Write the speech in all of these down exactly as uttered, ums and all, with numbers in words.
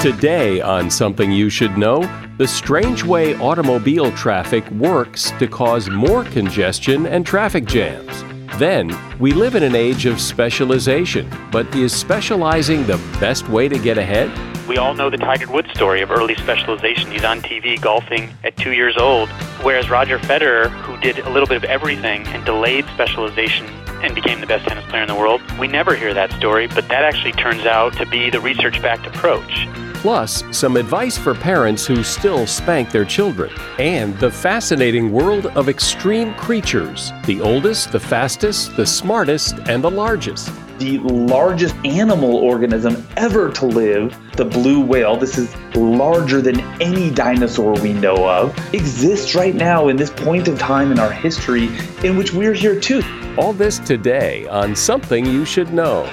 Today on Something You Should Know, the strange way automobile traffic works to cause more congestion and traffic jams. Then, we live in an age of specialization, but is specializing the best way to get ahead? We all know the Tiger Woods story of early specialization. He's on T V golfing at two years old, whereas Roger Federer, who did a little bit of everything and delayed specialization, and became the best tennis player in the world. We never hear that story, but that actually turns out to be the research-backed approach. Plus, some advice for parents who still spank their children, and the fascinating world of extreme creatures, the oldest, the fastest, the smartest, and the largest. The largest animal organism ever to live, the blue whale, this is larger than any dinosaur we know of, exists right now in this point of time in our history in which we're here too. All this today on Something You Should Know.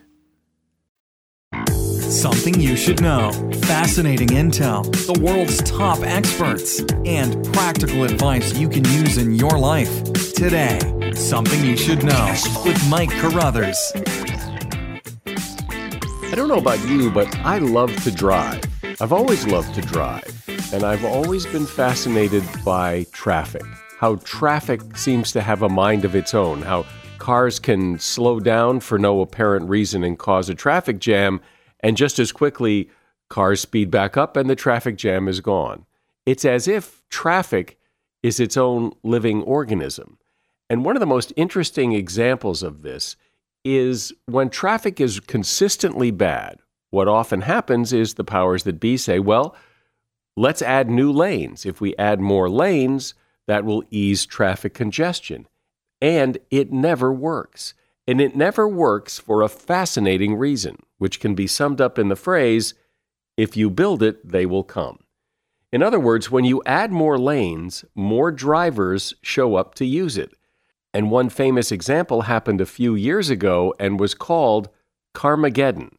Something you should know. Fascinating intel, the world's top experts, and practical advice you can use in your life. Today, Something You Should Know with Mike Carruthers. I don't know about you, but I love to drive. I've always loved to drive, and I've always been fascinated by traffic, how traffic seems to have a mind of its own, how cars can slow down for no apparent reason and cause a traffic jam, and just as quickly, cars speed back up and the traffic jam is gone. It's as if traffic is its own living organism. And one of the most interesting examples of this is when traffic is consistently bad, what often happens is the powers that be say, well, let's add new lanes. If we add more lanes, that will ease traffic congestion. And it never works. And it never works for a fascinating reason, which can be summed up in the phrase, if you build it, they will come. In other words, when you add more lanes, more drivers show up to use it. And one famous example happened a few years ago and was called Carmageddon.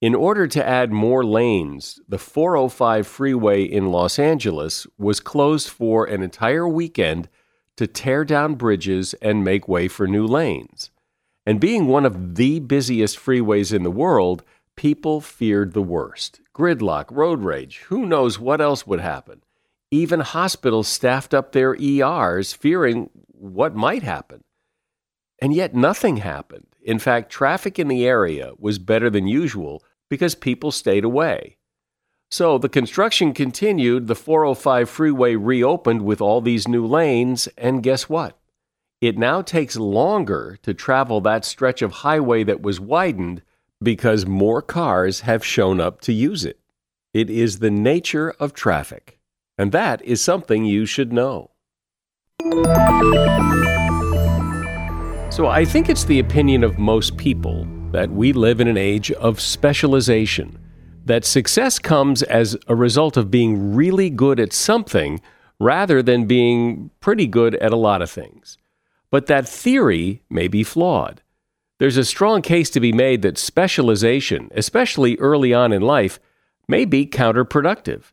In order to add more lanes, the four oh five freeway in Los Angeles was closed for an entire weekend to tear down bridges and make way for new lanes. And being one of the busiest freeways in the world, people feared the worst. Gridlock, road rage, who knows what else would happen. Even hospitals staffed up their E Rs fearing what might happen. And yet nothing happened. In fact, traffic in the area was better than usual because people stayed away. So the construction continued, the four oh five freeway reopened with all these new lanes, and guess what? It now takes longer to travel that stretch of highway that was widened because more cars have shown up to use it. It is the nature of traffic. And that is something you should know. So I think it's the opinion of most people that we live in an age of specialization, that success comes as a result of being really good at something rather than being pretty good at a lot of things. But that theory may be flawed. There's a strong case to be made that specialization, especially early on in life, may be counterproductive.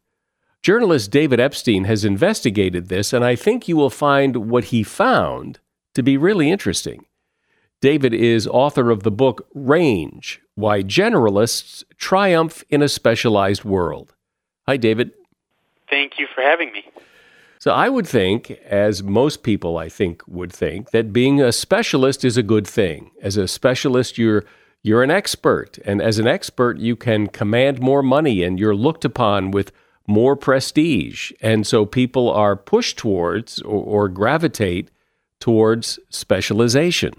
Journalist David Epstein has investigated this, and I think you will find what he found to be really interesting. David is author of the book Range, Why Generalists Triumph in a Specialized World. Hi, David. Thank you for having me. So I would think, as most people I think would think, that being a specialist is a good thing. As a specialist, you're you're an expert, and as an expert, you can command more money, and you're looked upon with more prestige. And so people are pushed towards or, or gravitate towards specialization.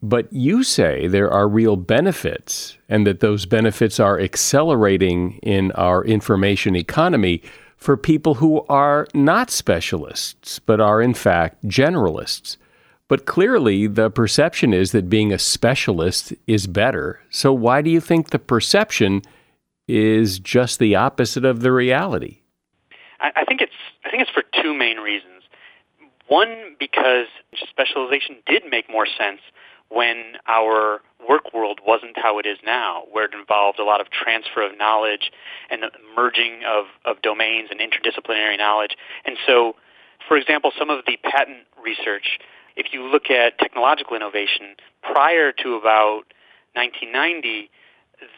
But you say there are real benefits, and that those benefits are accelerating in our information economy for people who are not specialists, but are in fact generalists. But clearly the perception is that being a specialist is better. So why do you think the perception is just the opposite of the reality? I, I think it's I think it's for two main reasons. One, because specialization did make more sense when our work world wasn't how it is now, where it involved a lot of transfer of knowledge and the merging of, of domains and interdisciplinary knowledge. And so, for example, some of the patent research, if you look at technological innovation, prior to about nineteen ninety,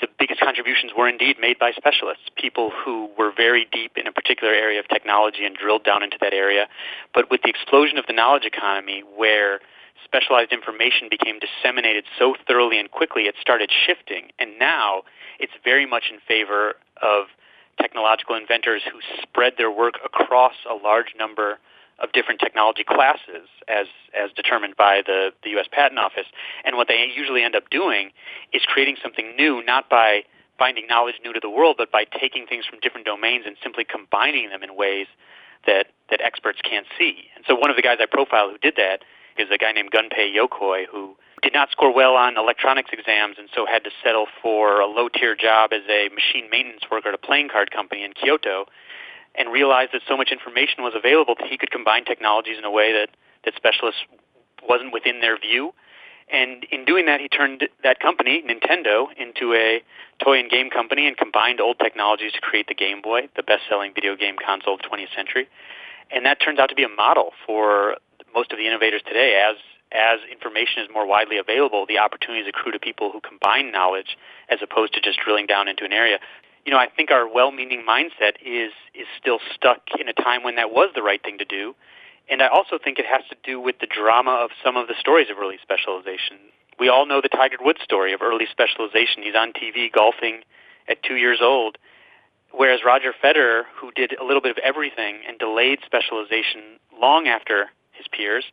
the biggest contributions were indeed made by specialists, people who were very deep in a particular area of technology and drilled down into that area. But with the explosion of the knowledge economy, where specialized information became disseminated so thoroughly and quickly, it started shifting. And now it's very much in favor of technological inventors who spread their work across a large number of different technology classes as as determined by the, the U S Patent Office. And what they usually end up doing is creating something new, not by finding knowledge new to the world, but by taking things from different domains and simply combining them in ways that, that experts can't see. And so one of the guys I profile who did that is a guy named Gunpei Yokoi, who did not score well on electronics exams and so had to settle for a low-tier job as a machine maintenance worker at a playing card company in Kyoto, and realized that so much information was available that he could combine technologies in a way that, that specialists wasn't within their view. And in doing that, he turned that company, Nintendo, into a toy and game company and combined old technologies to create the Game Boy, the best-selling video game console of the twentieth century. And that turns out to be a model for most of the innovators today. As as information is more widely available, the opportunities accrue to people who combine knowledge as opposed to just drilling down into an area. You know, I think our well-meaning mindset is is still stuck in a time when that was the right thing to do. And I also think it has to do with the drama of some of the stories of early specialization. We all know the Tiger Woods story of early specialization. He's on T V golfing at two years old, whereas Roger Federer, who did a little bit of everything and delayed specialization long after his peers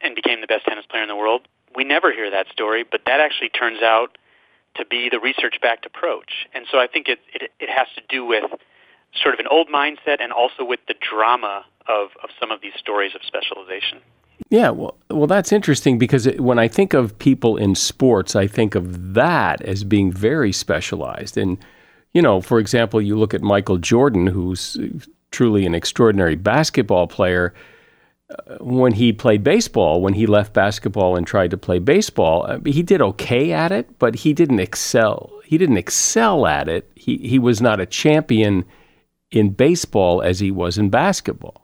and became the best tennis player in the world, we never hear that story, but that actually turns out to be the research-backed approach. And so I think it, it it has to do with sort of an old mindset and also with the drama of, of some of these stories of specialization. Yeah, well, well, that's interesting, because it, when I think of people in sports, I think of that as being very specialized. And, you know, for example, you look at Michael Jordan, who's truly an extraordinary basketball player. When he played baseball, when he left basketball and tried to play baseball, he did okay at it, but he didn't excel. He didn't excel at it. He he was not a champion in baseball as he was in basketball.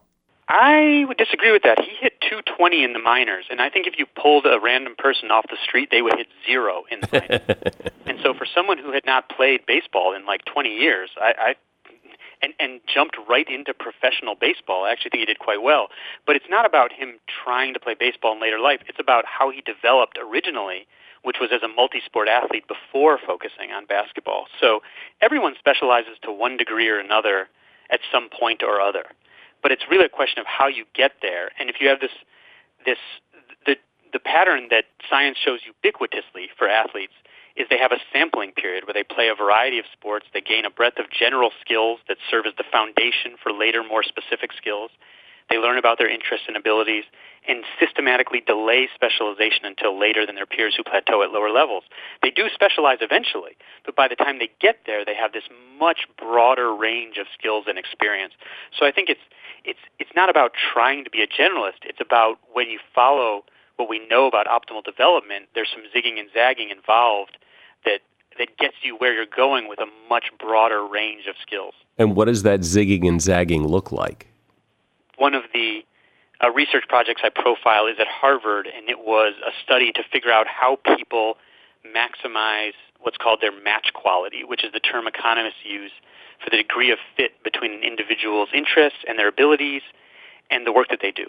I would disagree with that. He hit two twenty in the minors, and I think if you pulled a random person off the street, they would hit zero in the minors. And so for someone who had not played baseball in like twenty years, I... I And, and jumped right into professional baseball. I actually think he did quite well. But it's not about him trying to play baseball in later life. It's about how he developed originally, which was as a multi-sport athlete before focusing on basketball. So everyone specializes to one degree or another at some point or other. But it's really a question of how you get there. And if you have this, this the, the pattern that science shows ubiquitously for athletes is they have a sampling period where they play a variety of sports. They gain a breadth of general skills that serve as the foundation for later more specific skills. They learn about their interests and abilities and systematically delay specialization until later than their peers who plateau at lower levels. They do specialize eventually, but by the time they get there, they have this much broader range of skills and experience. So I think it's it's it's not about trying to be a generalist. It's about when you follow what we know about optimal development, there's some zigging and zagging involved that, that gets you where you're going with a much broader range of skills. And what does that zigging and zagging look like? One of the uh, research projects I profile is at Harvard, and it was a study to figure out how people maximize what's called their match quality, which is the term economists use for the degree of fit between an individual's interests and their abilities and the work that they do.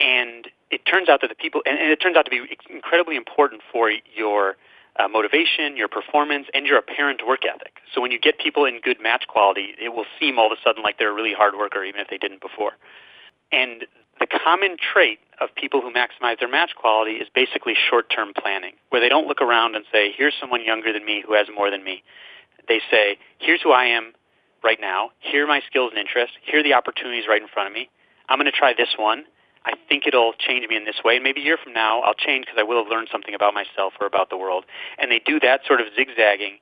And it turns out that the people, and it turns out to be incredibly important for your uh, motivation, your performance, and your apparent work ethic. So when you get people in good match quality, it will seem all of a sudden like they're a really hard worker, even if they didn't before. And the common trait of people who maximize their match quality is basically short-term planning, where they don't look around and say, here's someone younger than me who has more than me. They say, here's who I am right now. Here are my skills and interests. Here are the opportunities right in front of me. I'm going to try this one. I think it'll change me in this way, and maybe a year from now I'll change because I will have learned something about myself or about the world. And they do that sort of zigzagging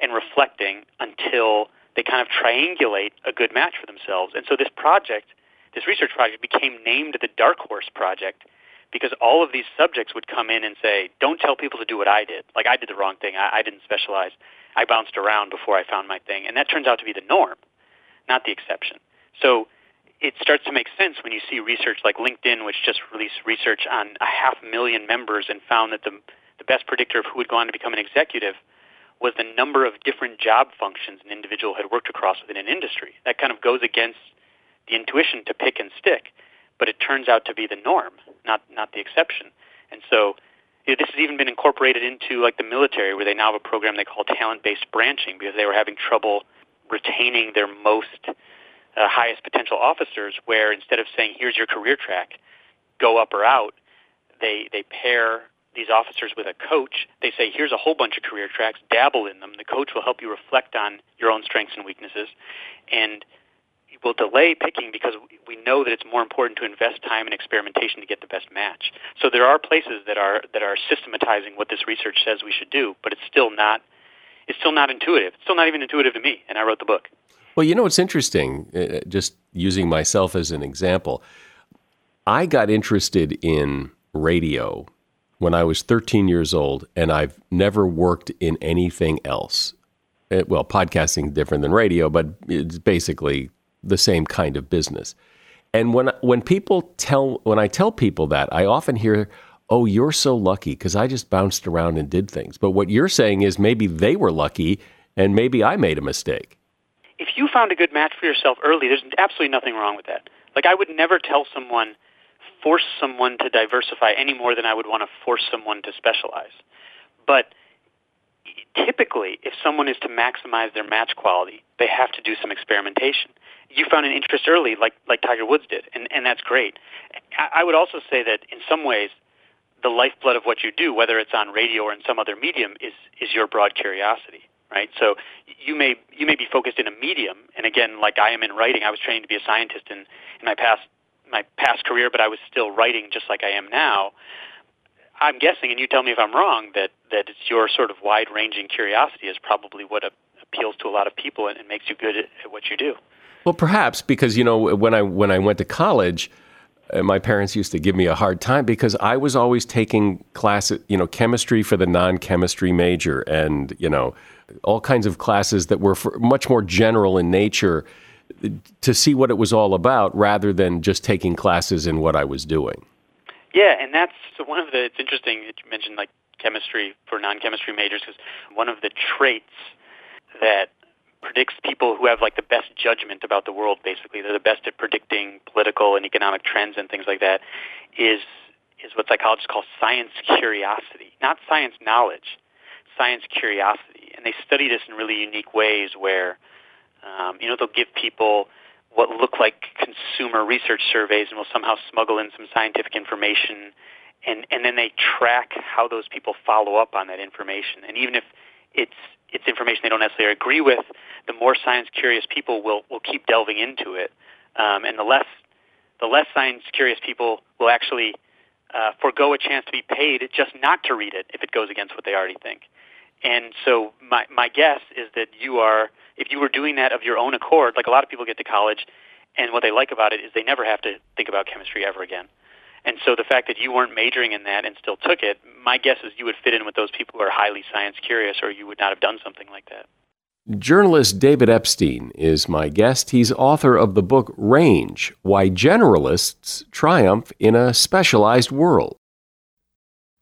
and reflecting until they kind of triangulate a good match for themselves. And so this project, this research project, became named the Dark Horse Project because all of these subjects would come in and say, don't tell people to do what I did. Like, I did the wrong thing. I, I didn't specialize. I bounced around before I found my thing. And that turns out to be the norm, not the exception. So it starts to make sense when you see research like LinkedIn, which just released research on a half million members and found that the, the best predictor of who would go on to become an executive was the number of different job functions an individual had worked across within an industry. That kind of goes against the intuition to pick and stick, but it turns out to be the norm, not not the exception. And so you know, this has even been incorporated into like the military, where they now have a program they call talent-based branching because they were having trouble retaining their most Uh, highest potential officers, where instead of saying, here's your career track, go up or out, they they pair these officers with a coach. They say, here's a whole bunch of career tracks, dabble in them. The coach will help you reflect on your own strengths and weaknesses, and will delay picking because we know that it's more important to invest time and experimentation to get the best match. So there are places that are that are systematizing what this research says we should do, but it's still not it's still not intuitive. It's still not even intuitive to me, and I wrote the book. Well, you know, it's interesting, uh, just using myself as an example. I got interested in radio when I was thirteen years old, and I've never worked in anything else. It, well, podcasting is different than radio, but it's basically the same kind of business. And when when people tell when I tell people that, I often hear, oh, you're so lucky because I just bounced around and did things. But what you're saying is maybe they were lucky and maybe I made a mistake. If you found a good match for yourself early, there's absolutely nothing wrong with that. Like, I would never tell someone, force someone to diversify any more than I would want to force someone to specialize. But typically, if someone is to maximize their match quality, they have to do some experimentation. You found an interest early, like like Tiger Woods did, and, and that's great. I, I would also say that in some ways, the lifeblood of what you do, whether it's on radio or in some other medium, is is your broad curiosity. Right, so you may you may be focused in a medium, and again, like I am in writing, I was trained to be a scientist in, in my past my past career, but I was still writing just like I am now. I'm guessing, and you tell me if I'm wrong, that, that it's your sort of wide-ranging curiosity is probably what a, appeals to a lot of people and, and makes you good at, at what you do. Well, perhaps because you know when I when I went to college, uh, my parents used to give me a hard time because I was always taking classes, you know, chemistry for the non-chemistry major, and you know. all kinds of classes that were for much more general in nature to see what it was all about rather than just taking classes in what I was doing. Yeah, and that's one of the, it's interesting that you mentioned like chemistry for non-chemistry majors because one of the traits that predicts people who have like the best judgment about the world basically, they're the best at predicting political and economic trends and things like that, is is what psychologists call science curiosity, not science knowledge, science curiosity. And they study this in really unique ways where, um, you know, they'll give people what look like consumer research surveys and will somehow smuggle in some scientific information and and then they track how those people follow up on that information. And even if it's it's information they don't necessarily agree with, the more science-curious people will, will keep delving into it, um, and the less the less science-curious people will actually uh, forego a chance to be paid just not to read it if it goes against what they already think. And so my my guess is that you are, if you were doing that of your own accord, like a lot of people get to college, and what they like about it is they never have to think about chemistry ever again. And so the fact that you weren't majoring in that and still took it, my guess is you would fit in with those people who are highly science curious, or you would not have done something like that. Journalist David Epstein is my guest. He's author of the book Range, Why Generalists Triumph in a Specialized World.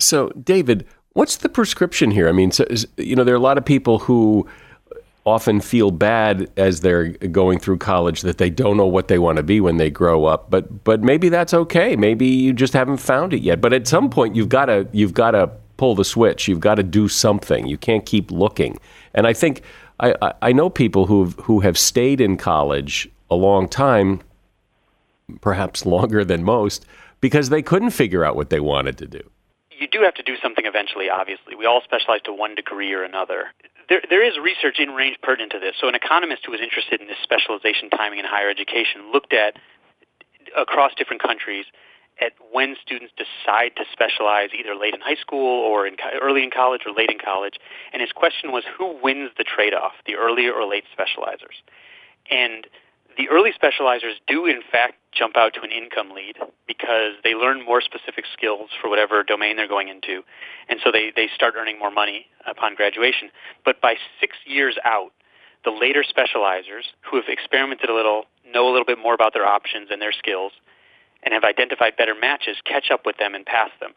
So, David, what's the prescription here? I mean, so, you know, there are a lot of people who often feel bad as they're going through college that they don't know what they want to be when they grow up. But but maybe that's okay. Maybe you just haven't found it yet. But at some point, you've got to you've got to pull the switch. You've got to do something. You can't keep looking. And I think I, I, I know people who who have stayed in college a long time, perhaps longer than most, because they couldn't figure out what they wanted to do. You do have to do something eventually, obviously. We all specialize to one degree or another. There, there is research in Range pertinent to this. So an economist who was interested in this specialization timing in higher education looked at, across different countries, at when students decide to specialize either late in high school or in early in college or late in college. And his question was, who wins the trade-off, the early or late specializers? And the early specializers do, in fact, jump out to an income lead because they learn more specific skills for whatever domain they're going into, and so they, they start earning more money upon graduation. But by six years out, the later specializers who have experimented a little, know a little bit more about their options and their skills, and have identified better matches, catch up with them and pass them.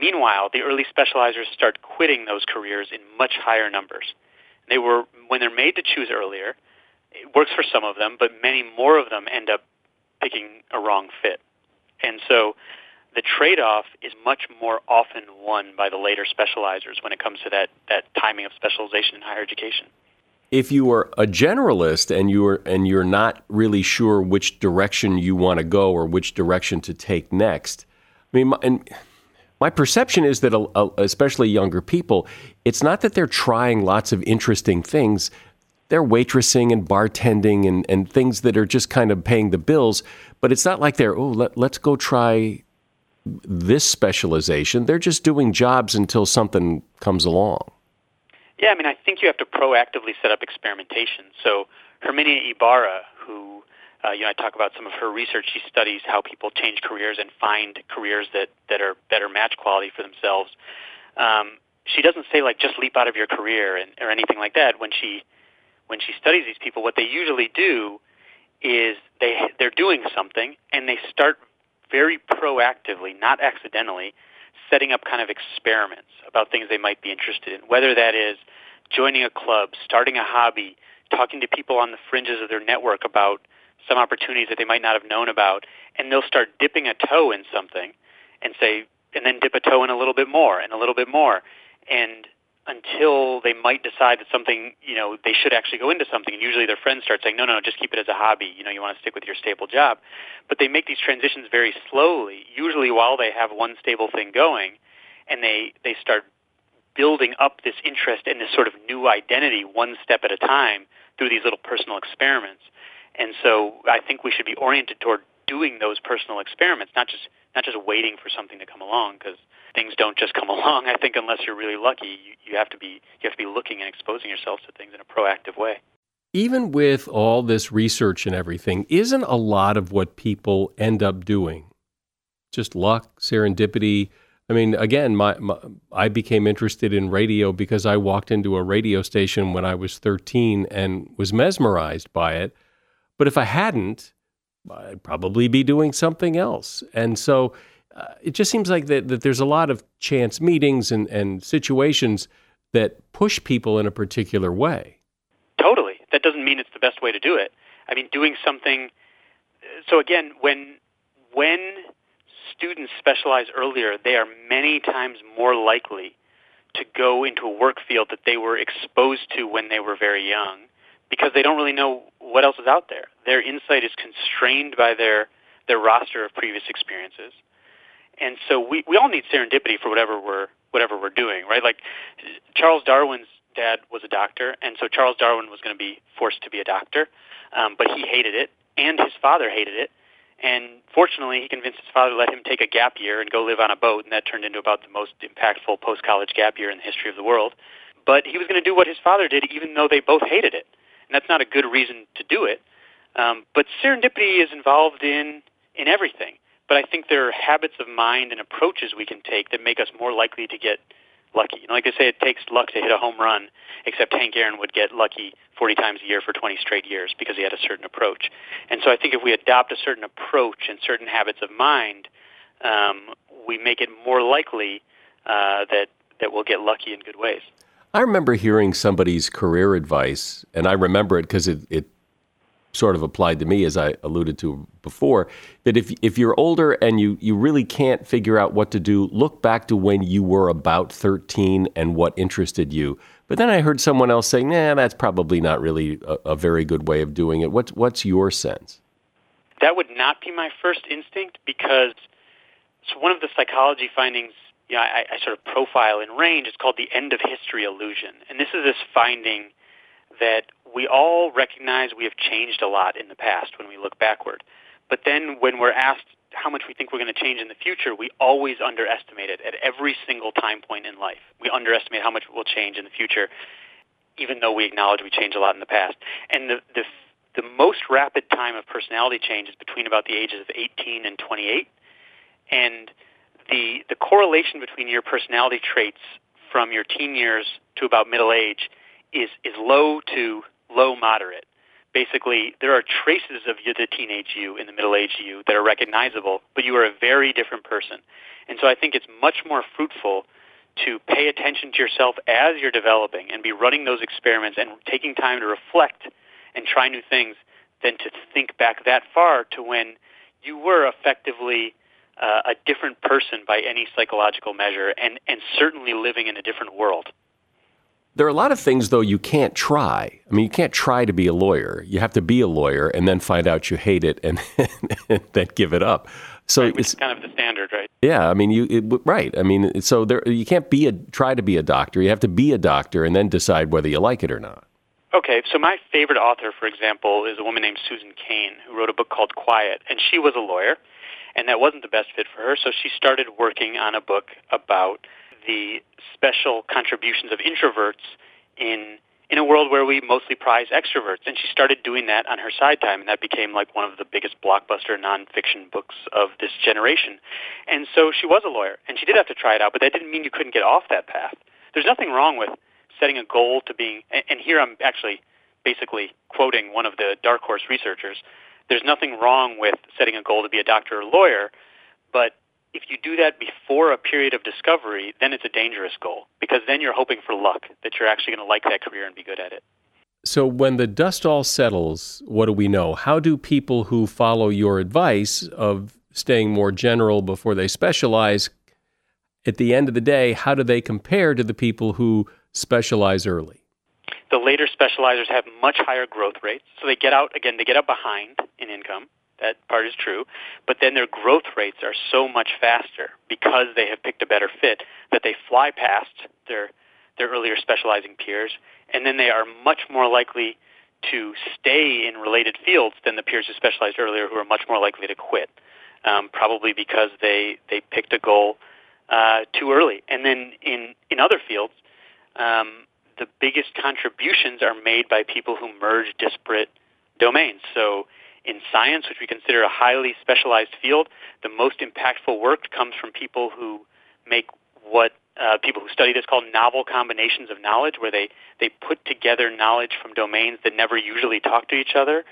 Meanwhile, the early specializers start quitting those careers in much higher numbers. They were, when they're made to choose earlier, it works for some of them, but many more of them end up picking a wrong fit. And so the trade-off is much more often won by the later specializers when it comes to that, that timing of specialization in higher education. If you are a generalist and you're and you're not really sure which direction you want to go or which direction to take next, I mean, my, and my perception is that a, a, especially younger people, it's not that they're trying lots of interesting things. They're waitressing and bartending and, and things that are just kind of paying the bills. But it's not like they're, oh, let, let's go try this specialization. They're just doing jobs until something comes along. Yeah, I mean, I think you have to proactively set up experimentation. So Herminia Ibarra, who, uh, you know, I talk about some of her research. She studies how people change careers and find careers that, that are better match quality for themselves. Um, she doesn't say, like, just leap out of your career and, or anything like that when she... when she studies these people, what they usually do is they, they're doing something, and they start very proactively, not accidentally, setting up kind of experiments about things they might be interested in, whether that is joining a club, starting a hobby, talking to people on the fringes of their network about some opportunities that they might not have known about, and they'll start dipping a toe in something and say, and then dip a toe in a little bit more and a little bit more, and until they might decide that something, you know, they should actually go into something. And usually their friends start saying, no, no, no, just keep it as a hobby. You know, you want to stick with your stable job. But they make these transitions very slowly, usually while they have one stable thing going, and they, they start building up this interest and this sort of new identity one step at a time through these little personal experiments. And so I think we should be oriented toward doing those personal experiments, not just not just waiting for something to come along, because things don't just come along. I think unless you're really lucky, you, you have to be you have to be looking and exposing yourself to things in a proactive way. Even with all this research and everything, isn't a lot of what people end up doing just luck, serendipity? I mean, again, my, my I became interested in radio because I walked into a radio station when I was thirteen and was mesmerized by it. But if I hadn't, I'd probably be doing something else. And so uh, it just seems like that, that there's a lot of chance meetings and, and situations that push people in a particular way. Totally. That doesn't mean it's the best way to do it. I mean, doing something... So again, when when students specialize earlier, they are many times more likely to go into a work field that they were exposed to when they were very young, because they don't really know what else is out there. Their insight is constrained by their their roster of previous experiences. And so we, we all need serendipity for whatever we're whatever we're doing, right? Like Charles Darwin's dad was a doctor, and so Charles Darwin was going to be forced to be a doctor, um, but he hated it, and his father hated it. And fortunately, he convinced his father to let him take a gap year and go live on a boat, and that turned into about the most impactful post-college gap year in the history of the world. But he was going to do what his father did, even though they both hated it. And that's not a good reason to do it. Um, but serendipity is involved in, in everything. But I think there are habits of mind and approaches we can take that make us more likely to get lucky. And like I say, it takes luck to hit a home run, except Hank Aaron would get lucky forty times a year for twenty straight years because he had a certain approach. And so I think if we adopt a certain approach and certain habits of mind, um, we make it more likely uh, that, that we'll get lucky in good ways. I remember hearing somebody's career advice, and I remember it because it, it sort of applied to me, as I alluded to before, that if if you're older and you, you really can't figure out what to do, look back to when you were about thirteen and what interested you. But then I heard someone else saying, nah, that's probably not really a, a very good way of doing it. What's, what's your sense? That would not be my first instinct, because so one of the psychology findings You know, I, I sort of profile in Range, it's called the end of history illusion. And this is this finding that we all recognize we have changed a lot in the past when we look backward. But then when we're asked how much we think we're going to change in the future, we always underestimate it at every single time point in life. We underestimate how much we'll change in the future, even though we acknowledge we change a lot in the past. And the, the, the most rapid time of personality change is between about the ages of eighteen and twenty-eight. And The, the correlation between your personality traits from your teen years to about middle age is, is low to low moderate. Basically, there are traces of you, the teenage you and the middle-aged you that are recognizable, but you are a very different person. And so I think it's much more fruitful to pay attention to yourself as you're developing and be running those experiments and taking time to reflect and try new things than to think back that far to when you were effectively Uh, a different person by any psychological measure, and, and certainly living in a different world. There are a lot of things, though, you can't try. I mean, you can't try to be a lawyer. You have to be a lawyer and then find out you hate it and, and then give it up. So right, which it's is kind of the standard, right? Yeah, I mean, you it, right. I mean, so there you can't be a try to be a doctor. You have to be a doctor and then decide whether you like it or not. Okay, so my favorite author, for example, is a woman named Susan Cain, who wrote a book called Quiet, and she was a lawyer. And that wasn't the best fit for her, so she started working on a book about the special contributions of introverts in in a world where we mostly prize extroverts. And she started doing that on her side time, and that became like one of the biggest blockbuster nonfiction books of this generation. And so she was a lawyer, and she did have to try it out, but that didn't mean you couldn't get off that path. There's nothing wrong with setting a goal to being, and here I'm actually basically quoting one of the dark horse researchers, there's nothing wrong with setting a goal to be a doctor or lawyer, but if you do that before a period of discovery, then it's a dangerous goal, because then you're hoping for luck, that you're actually going to like that career and be good at it. So when the dust all settles, what do we know? How do people who follow your advice of staying more general before they specialize, at the end of the day, how do they compare to the people who specialize early? The later specializers have much higher growth rates. So they get out, again, they get up behind in income. That part is true. But then their growth rates are so much faster because they have picked a better fit that they fly past their their earlier specializing peers. And then they are much more likely to stay in related fields than the peers who specialized earlier, who are much more likely to quit, um, probably because they, they picked a goal uh, too early. And then in, in other fields, um, the biggest contributions are made by people who merge disparate domains. So in science, which we consider a highly specialized field, the most impactful work comes from people who make what Uh, people who study this call novel combinations of knowledge, where they, they put together knowledge from domains that never usually talk to each other,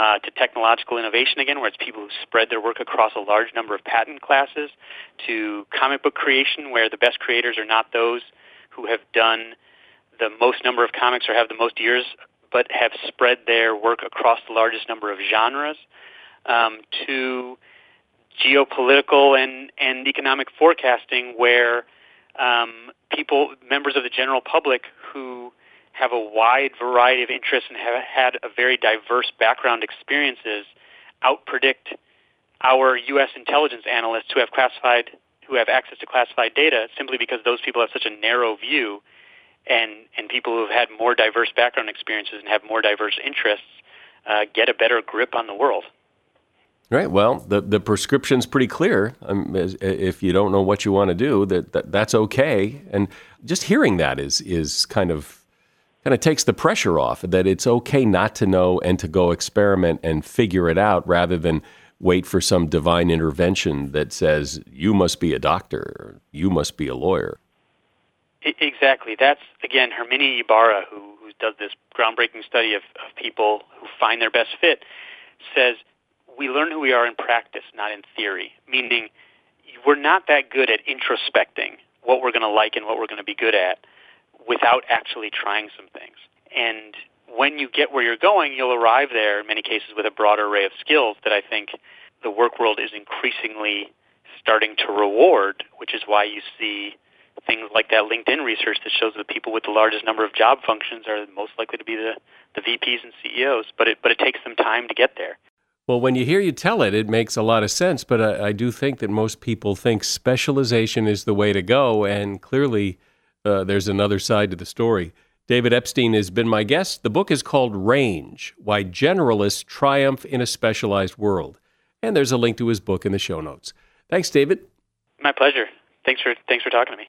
uh, to technological innovation, again, where it's people who spread their work across a large number of patent classes, to comic book creation, where the best creators are not those who have done the most number of comics or have the most years, but have spread their work across the largest number of genres, um, to geopolitical and, and economic forecasting, where Um, people, members of the general public who have a wide variety of interests and have had a very diverse background experiences outpredict our U S intelligence analysts who have classified, who have access to classified data, simply because those people have such a narrow view, and, and people who have had more diverse background experiences and have more diverse interests uh, get a better grip on the world. Right. Well, the, the prescription's pretty clear. Um, if you don't know what you want to do, that, that that's okay. And just hearing that is is kind of kind of takes the pressure off, that it's okay not to know and to go experiment and figure it out, rather than wait for some divine intervention that says you must be a doctor, or you must be a lawyer. Exactly. That's, again, Herminia Ibarra, who, who does this groundbreaking study of, of people who find their best fit, says, we learn who we are in practice, not in theory, meaning we're not that good at introspecting what we're going to like and what we're going to be good at without actually trying some things. And when you get where you're going, you'll arrive there, in many cases, with a broad array of skills that I think the work world is increasingly starting to reward, which is why you see things like that LinkedIn research that shows that the people with the largest number of job functions are most likely to be the, the V Ps and C E Os, but it, but it takes some time to get there. Well, when you hear you tell it, it makes a lot of sense, but I, I do think that most people think specialization is the way to go, and clearly uh, there's another side to the story. David Epstein has been my guest. The book is called Range, Why Generalists Triumph in a Specialized World, and there's a link to his book in the show notes. Thanks, David. My pleasure. Thanks for, thanks for talking to me.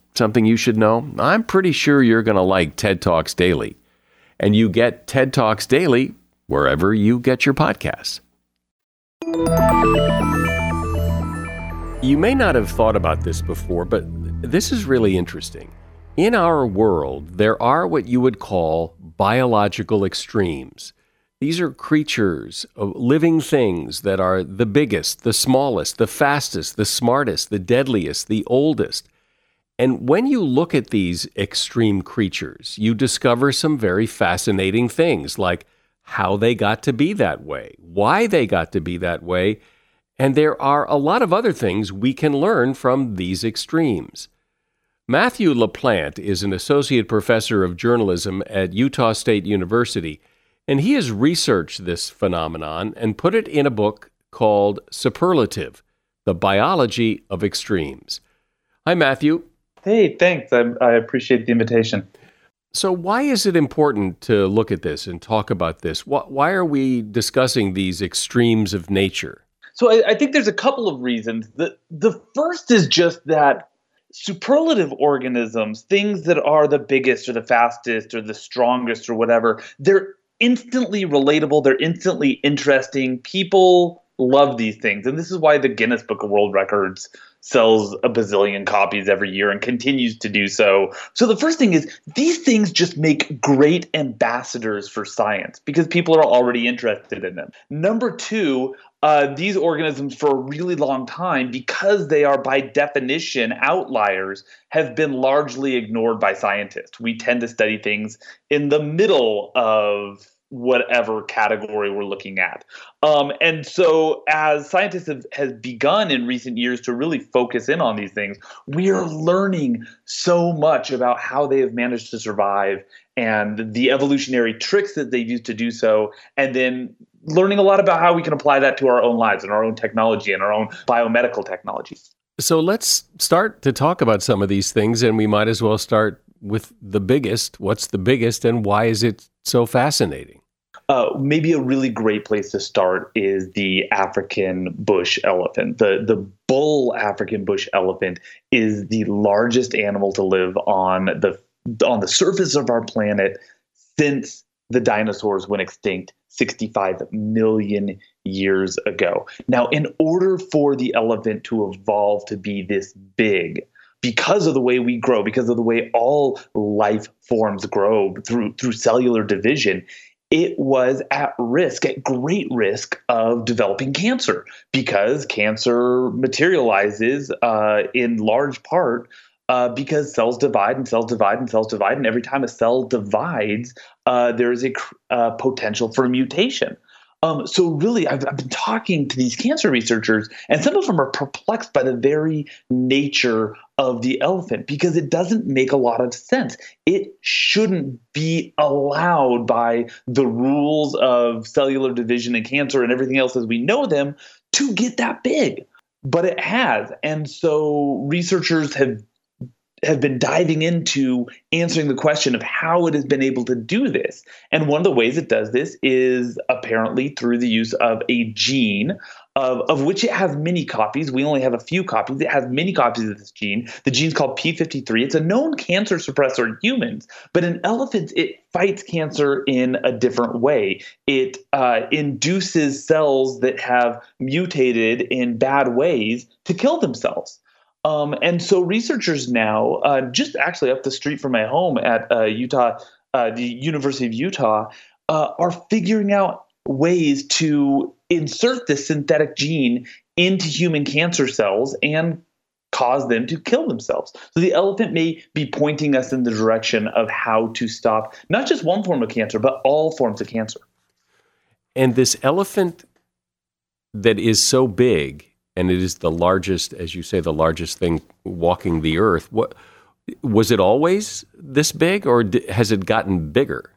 Something You Should Know, I'm pretty sure you're going to like TED Talks Daily. And you get TED Talks Daily wherever you get your podcasts. You may not have thought about this before, but this is really interesting. In our world, there are what you would call biological extremes. These are creatures, living things that are the biggest, the smallest, the fastest, the smartest, the deadliest, the oldest. And when you look at these extreme creatures, you discover some very fascinating things, like how they got to be that way, why they got to be that way, and there are a lot of other things we can learn from these extremes. Matthew LaPlante is an associate professor of journalism at Utah State University, and he has researched this phenomenon and put it in a book called Superlative, The Biology of Extremes. Hi, Matthew. Hey, thanks. I, I appreciate the invitation. So why is it important to look at this and talk about this? Why, why are we discussing these extremes of nature? So I, I think there's a couple of reasons. The, the first is just that superlative organisms, things that are the biggest or the fastest or the strongest or whatever, they're instantly relatable. They're instantly interesting. People love these things. And this is why the Guinness Book of World Records sells a bazillion copies every year and continues to do so. So the first thing is these things just make great ambassadors for science because people are already interested in them. Number two, uh, these organisms for a really long time, because they are by definition outliers, have been largely ignored by scientists. We tend to study things in the middle of whatever category we're looking at. Um, and so as scientists have, have begun in recent years to really focus in on these things, we are learning so much about how they have managed to survive and the evolutionary tricks that they've used to do so, and then learning a lot about how we can apply that to our own lives and our own technology and our own biomedical technologies. So let's start to talk about some of these things, and we might as well start with the biggest. What's the biggest, and why is it so fascinating? Uh, maybe a really great place to start is the African bush elephant. The the bull African bush elephant is the largest animal to live on the on the surface of our planet since the dinosaurs went extinct sixty-five million years ago. Now, in order for the elephant to evolve to be this big, because of the way we grow, because of the way all life forms grow through through cellular division, it was at risk, at great risk of developing cancer, because cancer materializes uh, in large part uh, because cells divide and cells divide and cells divide. And every time a cell divides, uh, there is a uh, potential for mutation. Um, so really, I've, I've been talking to these cancer researchers, and some of them are perplexed by the very nature of the elephant because it doesn't make a lot of sense. It shouldn't be allowed by the rules of cellular division and cancer and everything else as we know them to get that big, but it has. And so researchers have have been diving into answering the question of how it has been able to do this. And one of the ways it does this is apparently through the use of a gene of, of which it has many copies. We only have a few copies. It has many copies of this gene. The gene's called P fifty-three. It's a known cancer suppressor in humans, but in elephants, it fights cancer in a different way. It uh, induces cells that have mutated in bad ways to kill themselves. Um, and so researchers now, uh, just actually up the street from my home at uh, Utah, uh, the University of Utah, uh, are figuring out ways to insert this synthetic gene into human cancer cells and cause them to kill themselves. So the elephant may be pointing us in the direction of how to stop not just one form of cancer, but all forms of cancer. And this elephant that is so big, and it is the largest, as you say, the largest thing walking the earth. What, was it always this big, or d- has it gotten bigger?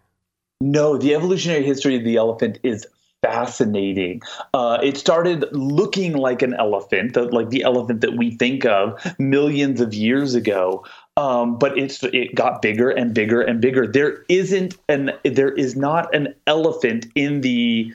No, the evolutionary history of the elephant is fascinating. Uh, it started looking like an elephant, the, like the elephant that we think of millions of years ago. Um, but it's it got bigger and bigger and bigger. There isn't an there is not an elephant in the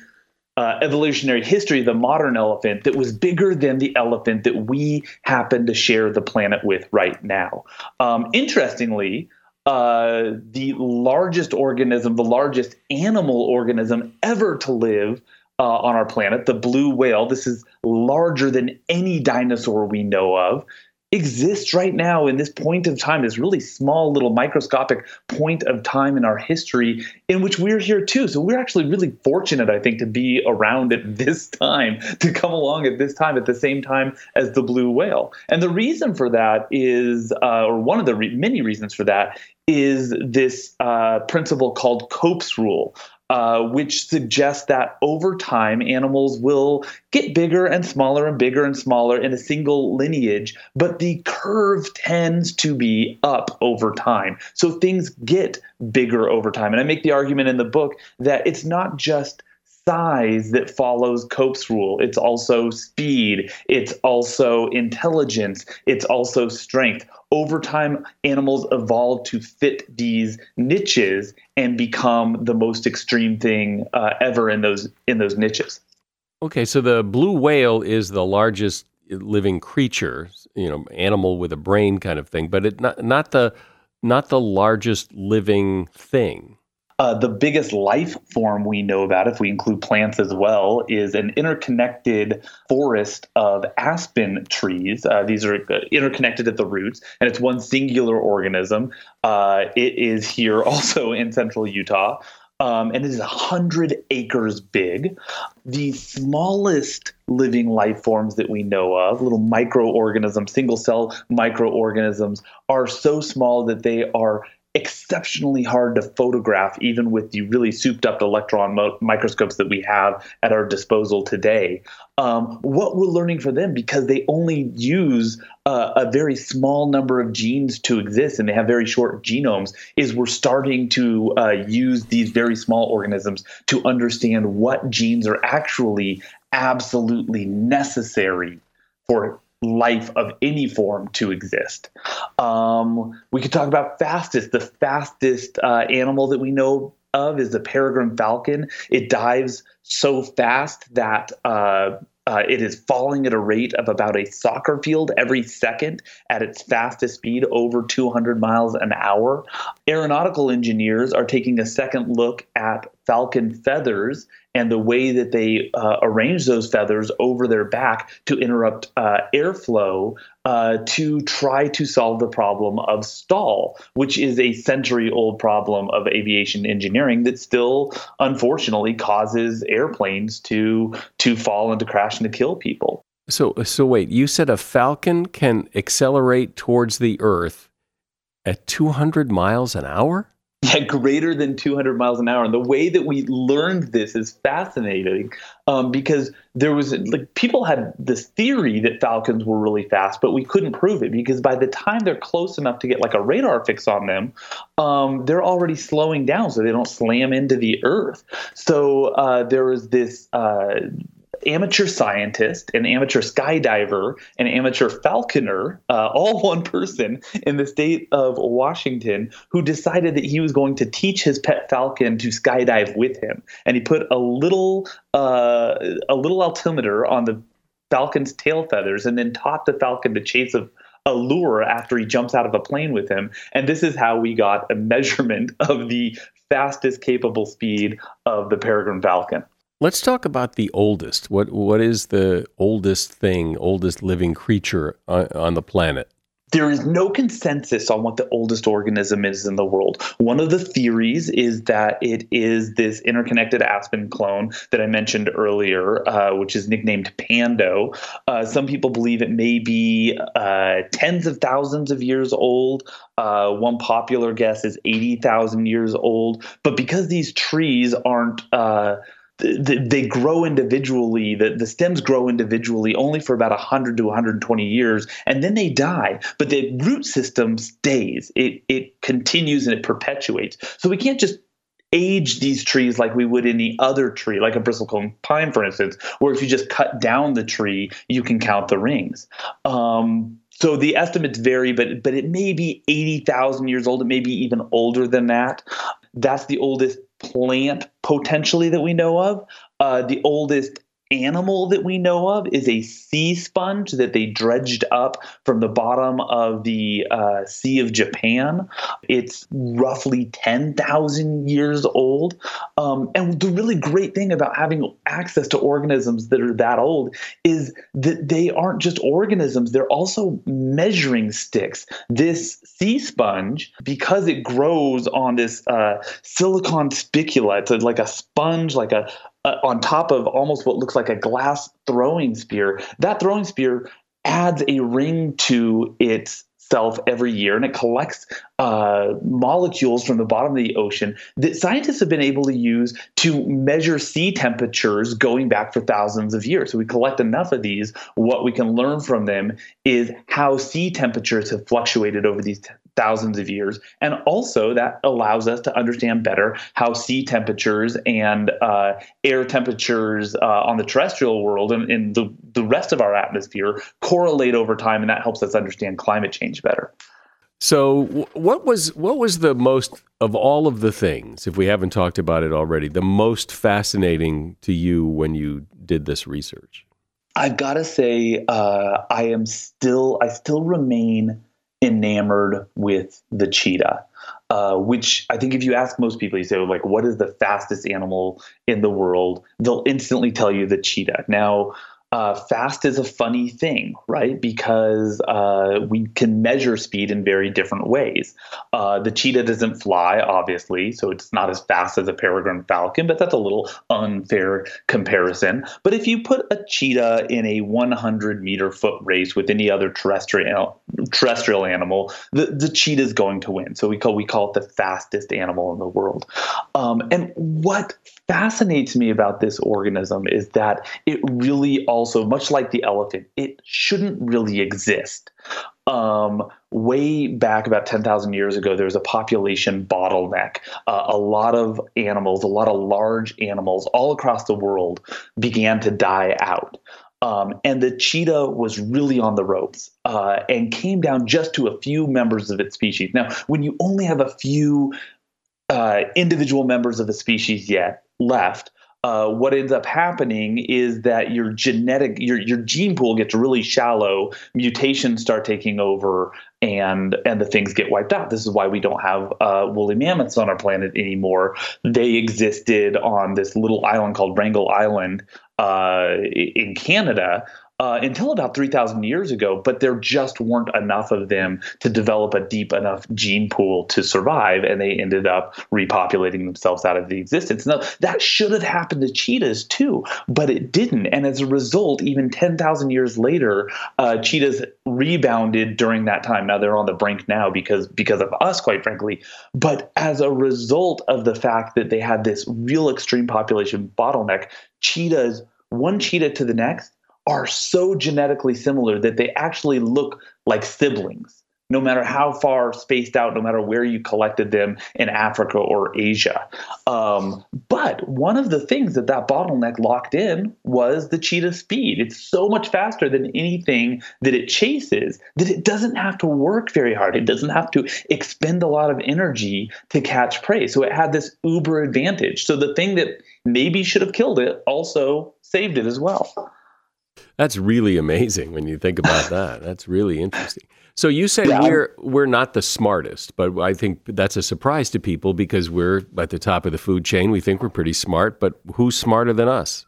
Uh, evolutionary history, the modern elephant, that was bigger than the elephant that we happen to share the planet with right now. Um, interestingly, uh, the largest organism, the largest animal organism ever to live uh, on our planet, the blue whale, this is larger than any dinosaur we know of, exists right now in this point of time, this really small little microscopic point of time in our history in which we're here too. So we're actually really fortunate, I think, to be around at this time, to come along at this time, at the same time as the blue whale. And the reason for that is, uh, or one of the re- many reasons for that, is this uh, principle called Cope's rule, Uh, which suggests that over time, animals will get bigger and smaller and bigger and smaller in a single lineage, but the curve tends to be up over time. So things get bigger over time. And I make the argument in the book that it's not just size that follows Cope's rule. It's also speed. It's also intelligence. It's also strength. Over time, animals evolve to fit these niches and become the most extreme thing uh, ever in those in those niches. Okay, so the blue whale is the largest living creature, you know, animal with a brain kind of thing, but it not not the not the largest living thing. Uh, the biggest life form we know about, if we include plants as well, is an interconnected forest of aspen trees. Uh, these are interconnected at the roots, and it's one singular organism. Uh, it is here also in central Utah, um, and it is one hundred acres big. The smallest living life forms that we know of, little microorganisms, single-cell microorganisms, are so small that they are exceptionally hard to photograph, even with the really souped-up electron mo- microscopes that we have at our disposal today. Um, what we're learning for them, because they only use uh, a very small number of genes to exist, and they have very short genomes, is we're starting to uh, use these very small organisms to understand what genes are actually absolutely necessary for life of any form to exist. Um, we could talk about fastest. The fastest uh, animal that we know of is the peregrine falcon. It dives so fast that uh, uh, it is falling at a rate of about a soccer field every second at its fastest speed, over two hundred miles an hour. Aeronautical engineers are taking a second look at falcon feathers and the way that they uh, arrange those feathers over their back to interrupt uh, airflow uh, to try to solve the problem of stall, which is a century-old problem of aviation engineering that still, unfortunately, causes airplanes to to fall and to crash and to kill people. So, so wait, you said a falcon can accelerate towards the Earth at two hundred miles an hour? Yeah, greater than two hundred miles an hour. And the way that we learned this is fascinating um, because there was like people had this theory that falcons were really fast, but we couldn't prove it because by the time they're close enough to get like a radar fix on them, um, they're already slowing down so they don't slam into the earth. So uh, there was this uh, amateur scientist, an amateur skydiver, an amateur falconer, uh, all one person in the state of Washington, who decided that he was going to teach his pet falcon to skydive with him. And he put a little uh, a little altimeter on the falcon's tail feathers and then taught the falcon to chase a a lure after he jumps out of a plane with him. And this is how we got a measurement of the fastest capable speed of the peregrine falcon. Let's talk about the oldest. What What is the oldest thing, oldest living creature on, on the planet? There is no consensus on what the oldest organism is in the world. One of the theories is that it is this interconnected aspen clone that I mentioned earlier, uh, which is nicknamed Pando. Uh, some people believe it may be uh, tens of thousands of years old. Uh, one popular guess is eighty thousand years old. But because these trees aren't uh, They grow individually, the, the stems grow individually only for about one hundred to one hundred twenty years, and then they die. But the root system stays. It it continues and it perpetuates. So we can't just age these trees like we would any other tree, like a bristlecone pine, for instance, where if you just cut down the tree, you can count the rings. Um So the estimates vary, but but it may be eighty thousand years old. It may be even older than that. That's the oldest plant potentially that we know of. Uh, the oldest animal that we know of is a sea sponge that they dredged up from the bottom of the uh, Sea of Japan. It's roughly ten thousand years old. Um, and the really great thing about having access to organisms that are that old is that they aren't just organisms. They're also measuring sticks. This sea sponge, because it grows on this uh, silicon spicula, it's like a sponge, like a Uh, on top of almost what looks like a glass throwing spear. That throwing spear adds a ring to itself every year, and it collects uh, molecules from the bottom of the ocean that scientists have been able to use to measure sea temperatures going back for thousands of years. So we collect enough of these. What we can learn from them is how sea temperatures have fluctuated over these t- thousands of years. And also that allows us to understand better how sea temperatures and uh, air temperatures uh, on the terrestrial world and in the, the rest of our atmosphere correlate over time. And that helps us understand climate change better. So what was what was the most of all of the things, if we haven't talked about it already, the most fascinating to you when you did this research? I've got to say uh, I am still I still remain enamored with the cheetah, uh, which I think if you ask most people, you say, like, what is the fastest animal in the world? They'll instantly tell you the cheetah. Now, uh, fast is a funny thing, right? Because uh, we can measure speed in very different ways. Uh, the cheetah doesn't fly, obviously, so it's not as fast as a peregrine falcon, but that's a little unfair comparison. But if you put a cheetah in a one hundred meter foot race with any other terrestrial terrestrial animal, the, the cheetah is going to win. So we call we call it the fastest animal in the world. Um, and what fascinates me about this organism is that it really also, much like the elephant, it shouldn't really exist. Um, way back about ten thousand years ago, there was a population bottleneck. Uh, a lot of animals, a lot of large animals all across the world began to die out. Um, and the cheetah was really on the ropes uh, and came down just to a few members of its species. Now, when you only have a few uh, individual members of a species yet left, uh, what ends up happening is that your genetic, your your gene pool gets really shallow, mutations start taking over, and and the things get wiped out. This is why we don't have uh, woolly mammoths on our planet anymore. They existed on this little island called Wrangel Island uh, in Canada uh, until about three thousand years ago, but there just weren't enough of them to develop a deep enough gene pool to survive, and they ended up repopulating themselves out of the existence. Now, that should have happened to cheetahs too, but it didn't, and as a result, even ten thousand years later, uh, cheetahs rebounded during that time. Now, they're on the brink now because, because of us, quite frankly, but as a result of the fact that they had this real extreme population bottleneck, cheetahs, one cheetah to the next, are so genetically similar that they actually look like siblings, no matter how far spaced out, no matter where you collected them in Africa or Asia. Um, but one of the things that that bottleneck locked in was the cheetah speed. It's so much faster than anything that it chases that it doesn't have to work very hard. It doesn't have to expend a lot of energy to catch prey. So it had this uber advantage. So the thing that maybe should have killed it also saved it as well. That's really amazing when you think about that. That's really interesting. So you said yeah. we're we're not the smartest, but I think that's a surprise to people because we're at the top of the food chain. We think we're pretty smart, but who's smarter than us?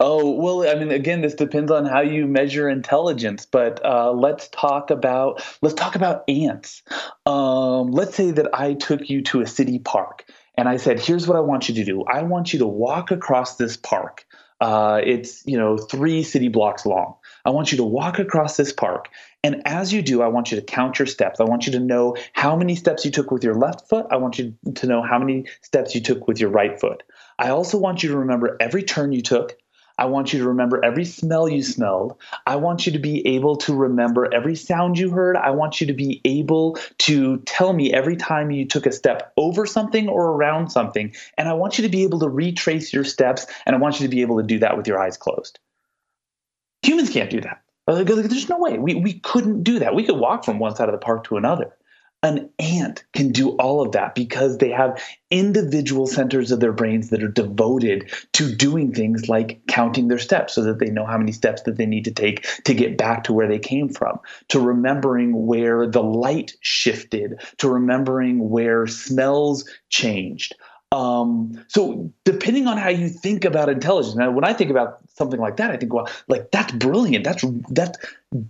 Oh, well, I mean, again, this depends on how you measure intelligence, but uh, let's talk about let's talk about ants. Um, let's say that I took you to a city park and I said, here's what I want you to do. I want you to walk across this park. Uh, it's, you know, three city blocks long. I want you to walk across this park. And as you do, I want you to count your steps. I want you to know how many steps you took with your left foot. I want you to know how many steps you took with your right foot. I also want you to remember every turn you took. I want you to remember every smell you smelled. I want you to be able to remember every sound you heard. I want you to be able to tell me every time you took a step over something or around something. And I want you to be able to retrace your steps. And I want you to be able to do that with your eyes closed. Humans can't do that. There's no way. We, we couldn't do that. We could walk from one side of the park to another. An ant can do all of that because they have individual centers of their brains that are devoted to doing things like counting their steps so that they know how many steps that they need to take to get back to where they came from, to remembering where the light shifted, to remembering where smells changed. Um, so depending on how you think about intelligence, now when I think about something like that, I think, well, like that's brilliant. That's, that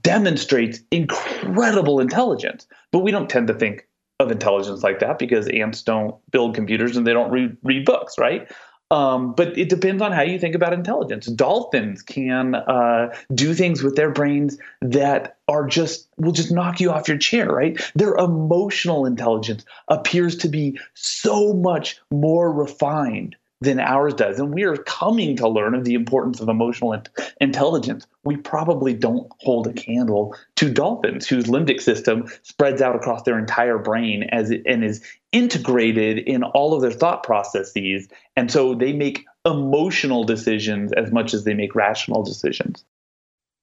demonstrates incredible intelligence, but we don't tend to think of intelligence like that because ants don't build computers and they don't read, read books. Right. Um, but it depends on how you think about intelligence. Dolphins can, uh, do things with their brains that are just, will just knock you off your chair, right? Their emotional intelligence appears to be so much more refined than ours does. And we are coming to learn of the importance of emotional in- intelligence. We probably don't hold a candle to dolphins, whose limbic system spreads out across their entire brain as it, and is integrated in all of their thought processes. And so they make emotional decisions as much as they make rational decisions.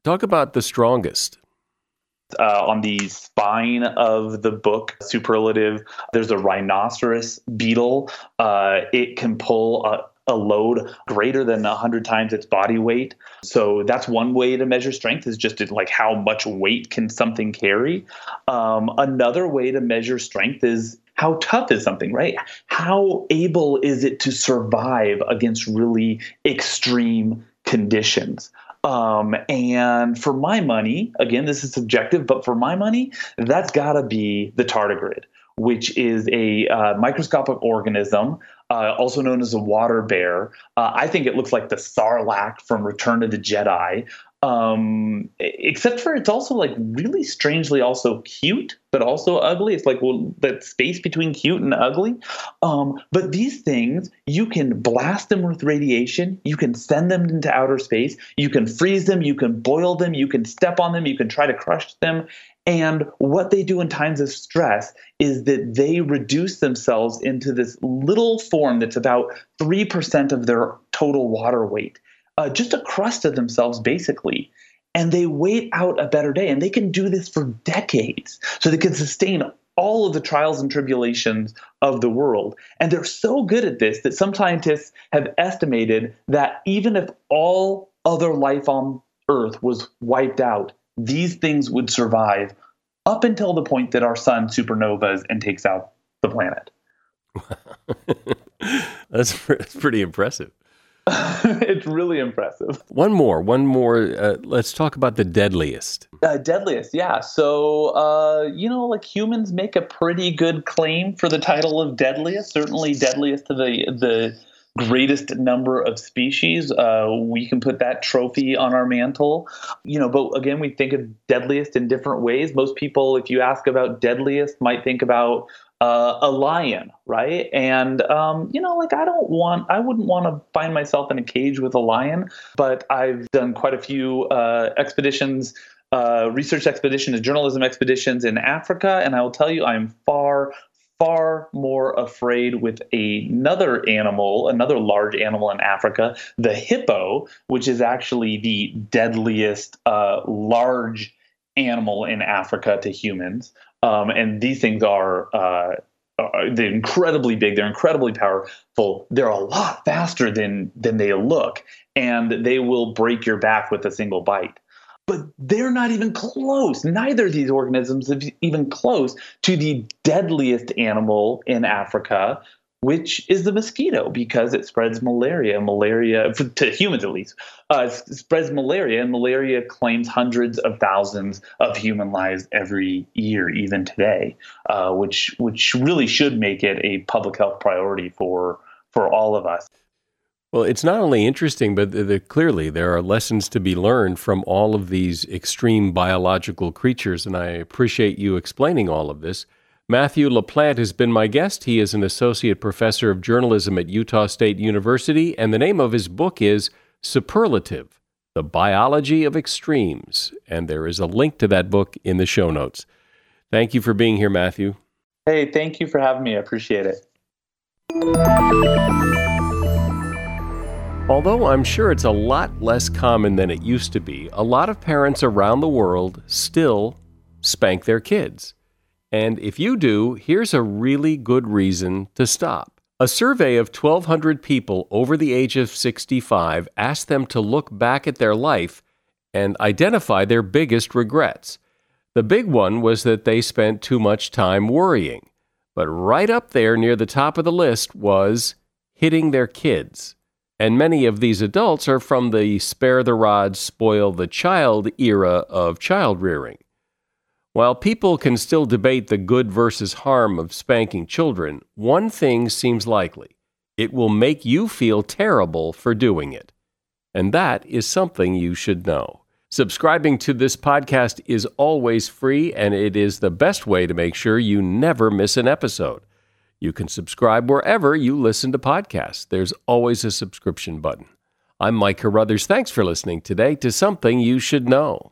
Talk about the strongest. Uh, on the spine of the book, Superlative, there's a rhinoceros beetle. Uh, it can pull a, a load greater than one hundred times its body weight. So that's one way to measure strength, is just like how much weight can something carry. Um, another way to measure strength is how tough is something, right? How able is it to survive against really extreme conditions? Um, and for my money, again, this is subjective, but for my money, that's gotta be the tardigrade, which is a uh, microscopic organism, uh, also known as a water bear. Uh, I think it looks like the Sarlacc from Return of the Jedi, um, except for it's also like really strangely also cute, but also ugly. It's like, well, that space between cute and ugly. Um, but these things, you can blast them with radiation. You can send them into outer space. You can freeze them. You can boil them. You can step on them. You can try to crush them. And what they do in times of stress is that they reduce themselves into this little form that's about three percent of their total water weight, uh, just a crust of themselves, basically. And they wait out a better day, and they can do this for decades. So they can sustain all of the trials and tribulations of the world. And they're so good at this that some scientists have estimated that even if all other life on Earth was wiped out, these things would survive up until the point that our sun supernovas and takes out the planet. that's, pre- that's pretty impressive. It's really impressive. One more, one more. Uh, let's talk about the deadliest. Uh, deadliest, yeah. So, uh, you know, like humans make a pretty good claim for the title of deadliest, certainly deadliest to the the greatest number of species. Uh, we can put that trophy on our mantle. You know, but again, we think of deadliest in different ways. Most people, if you ask about deadliest, might think about Uh, a lion, right? And, um, you know, like I don't want, I wouldn't want to find myself in a cage with a lion, but I've done quite a few uh, expeditions, uh, research expeditions, journalism expeditions in Africa. And I will tell you, I'm far, far more afraid with another animal, another large animal in Africa, the hippo, which is actually the deadliest uh, large animal in Africa to humans. Um, and these things are, uh, are they're incredibly big. They're incredibly powerful. They're a lot faster than than they look, and they will break your back with a single bite. But they're not even close. Neither of these organisms is even close to the deadliest animal in Africa, which is the mosquito, because it spreads malaria. Malaria, to humans at least, uh, spreads malaria, and malaria claims hundreds of thousands of human lives every year, even today, uh, which which really should make it a public health priority for for all of us. Well, it's not only interesting, but the, the, clearly there are lessons to be learned from all of these extreme biological creatures, and I appreciate you explaining all of this. Matthew LaPlante has been my guest. He is an associate professor of journalism at Utah State University, and the name of his book is Superlative, The Biology of Extremes. And there is a link to that book in the show notes. Thank you for being here, Matthew. Hey, thank you for having me. I appreciate it. Although I'm sure it's a lot less common than it used to be, a lot of parents around the world still spank their kids. And if you do, here's a really good reason to stop. A survey of twelve hundred people over the age of sixty-five asked them to look back at their life and identify their biggest regrets. The big one was that they spent too much time worrying. But right up there near the top of the list was hitting their kids. And many of these adults are from the spare the rod, spoil the child era of child rearing. While people can still debate the good versus harm of spanking children, one thing seems likely. It will make you feel terrible for doing it. And that is something you should know. Subscribing to this podcast is always free, and it is the best way to make sure you never miss an episode. You can subscribe wherever you listen to podcasts. There's always a subscription button. I'm Mike Carruthers. Thanks for listening today to Something You Should Know.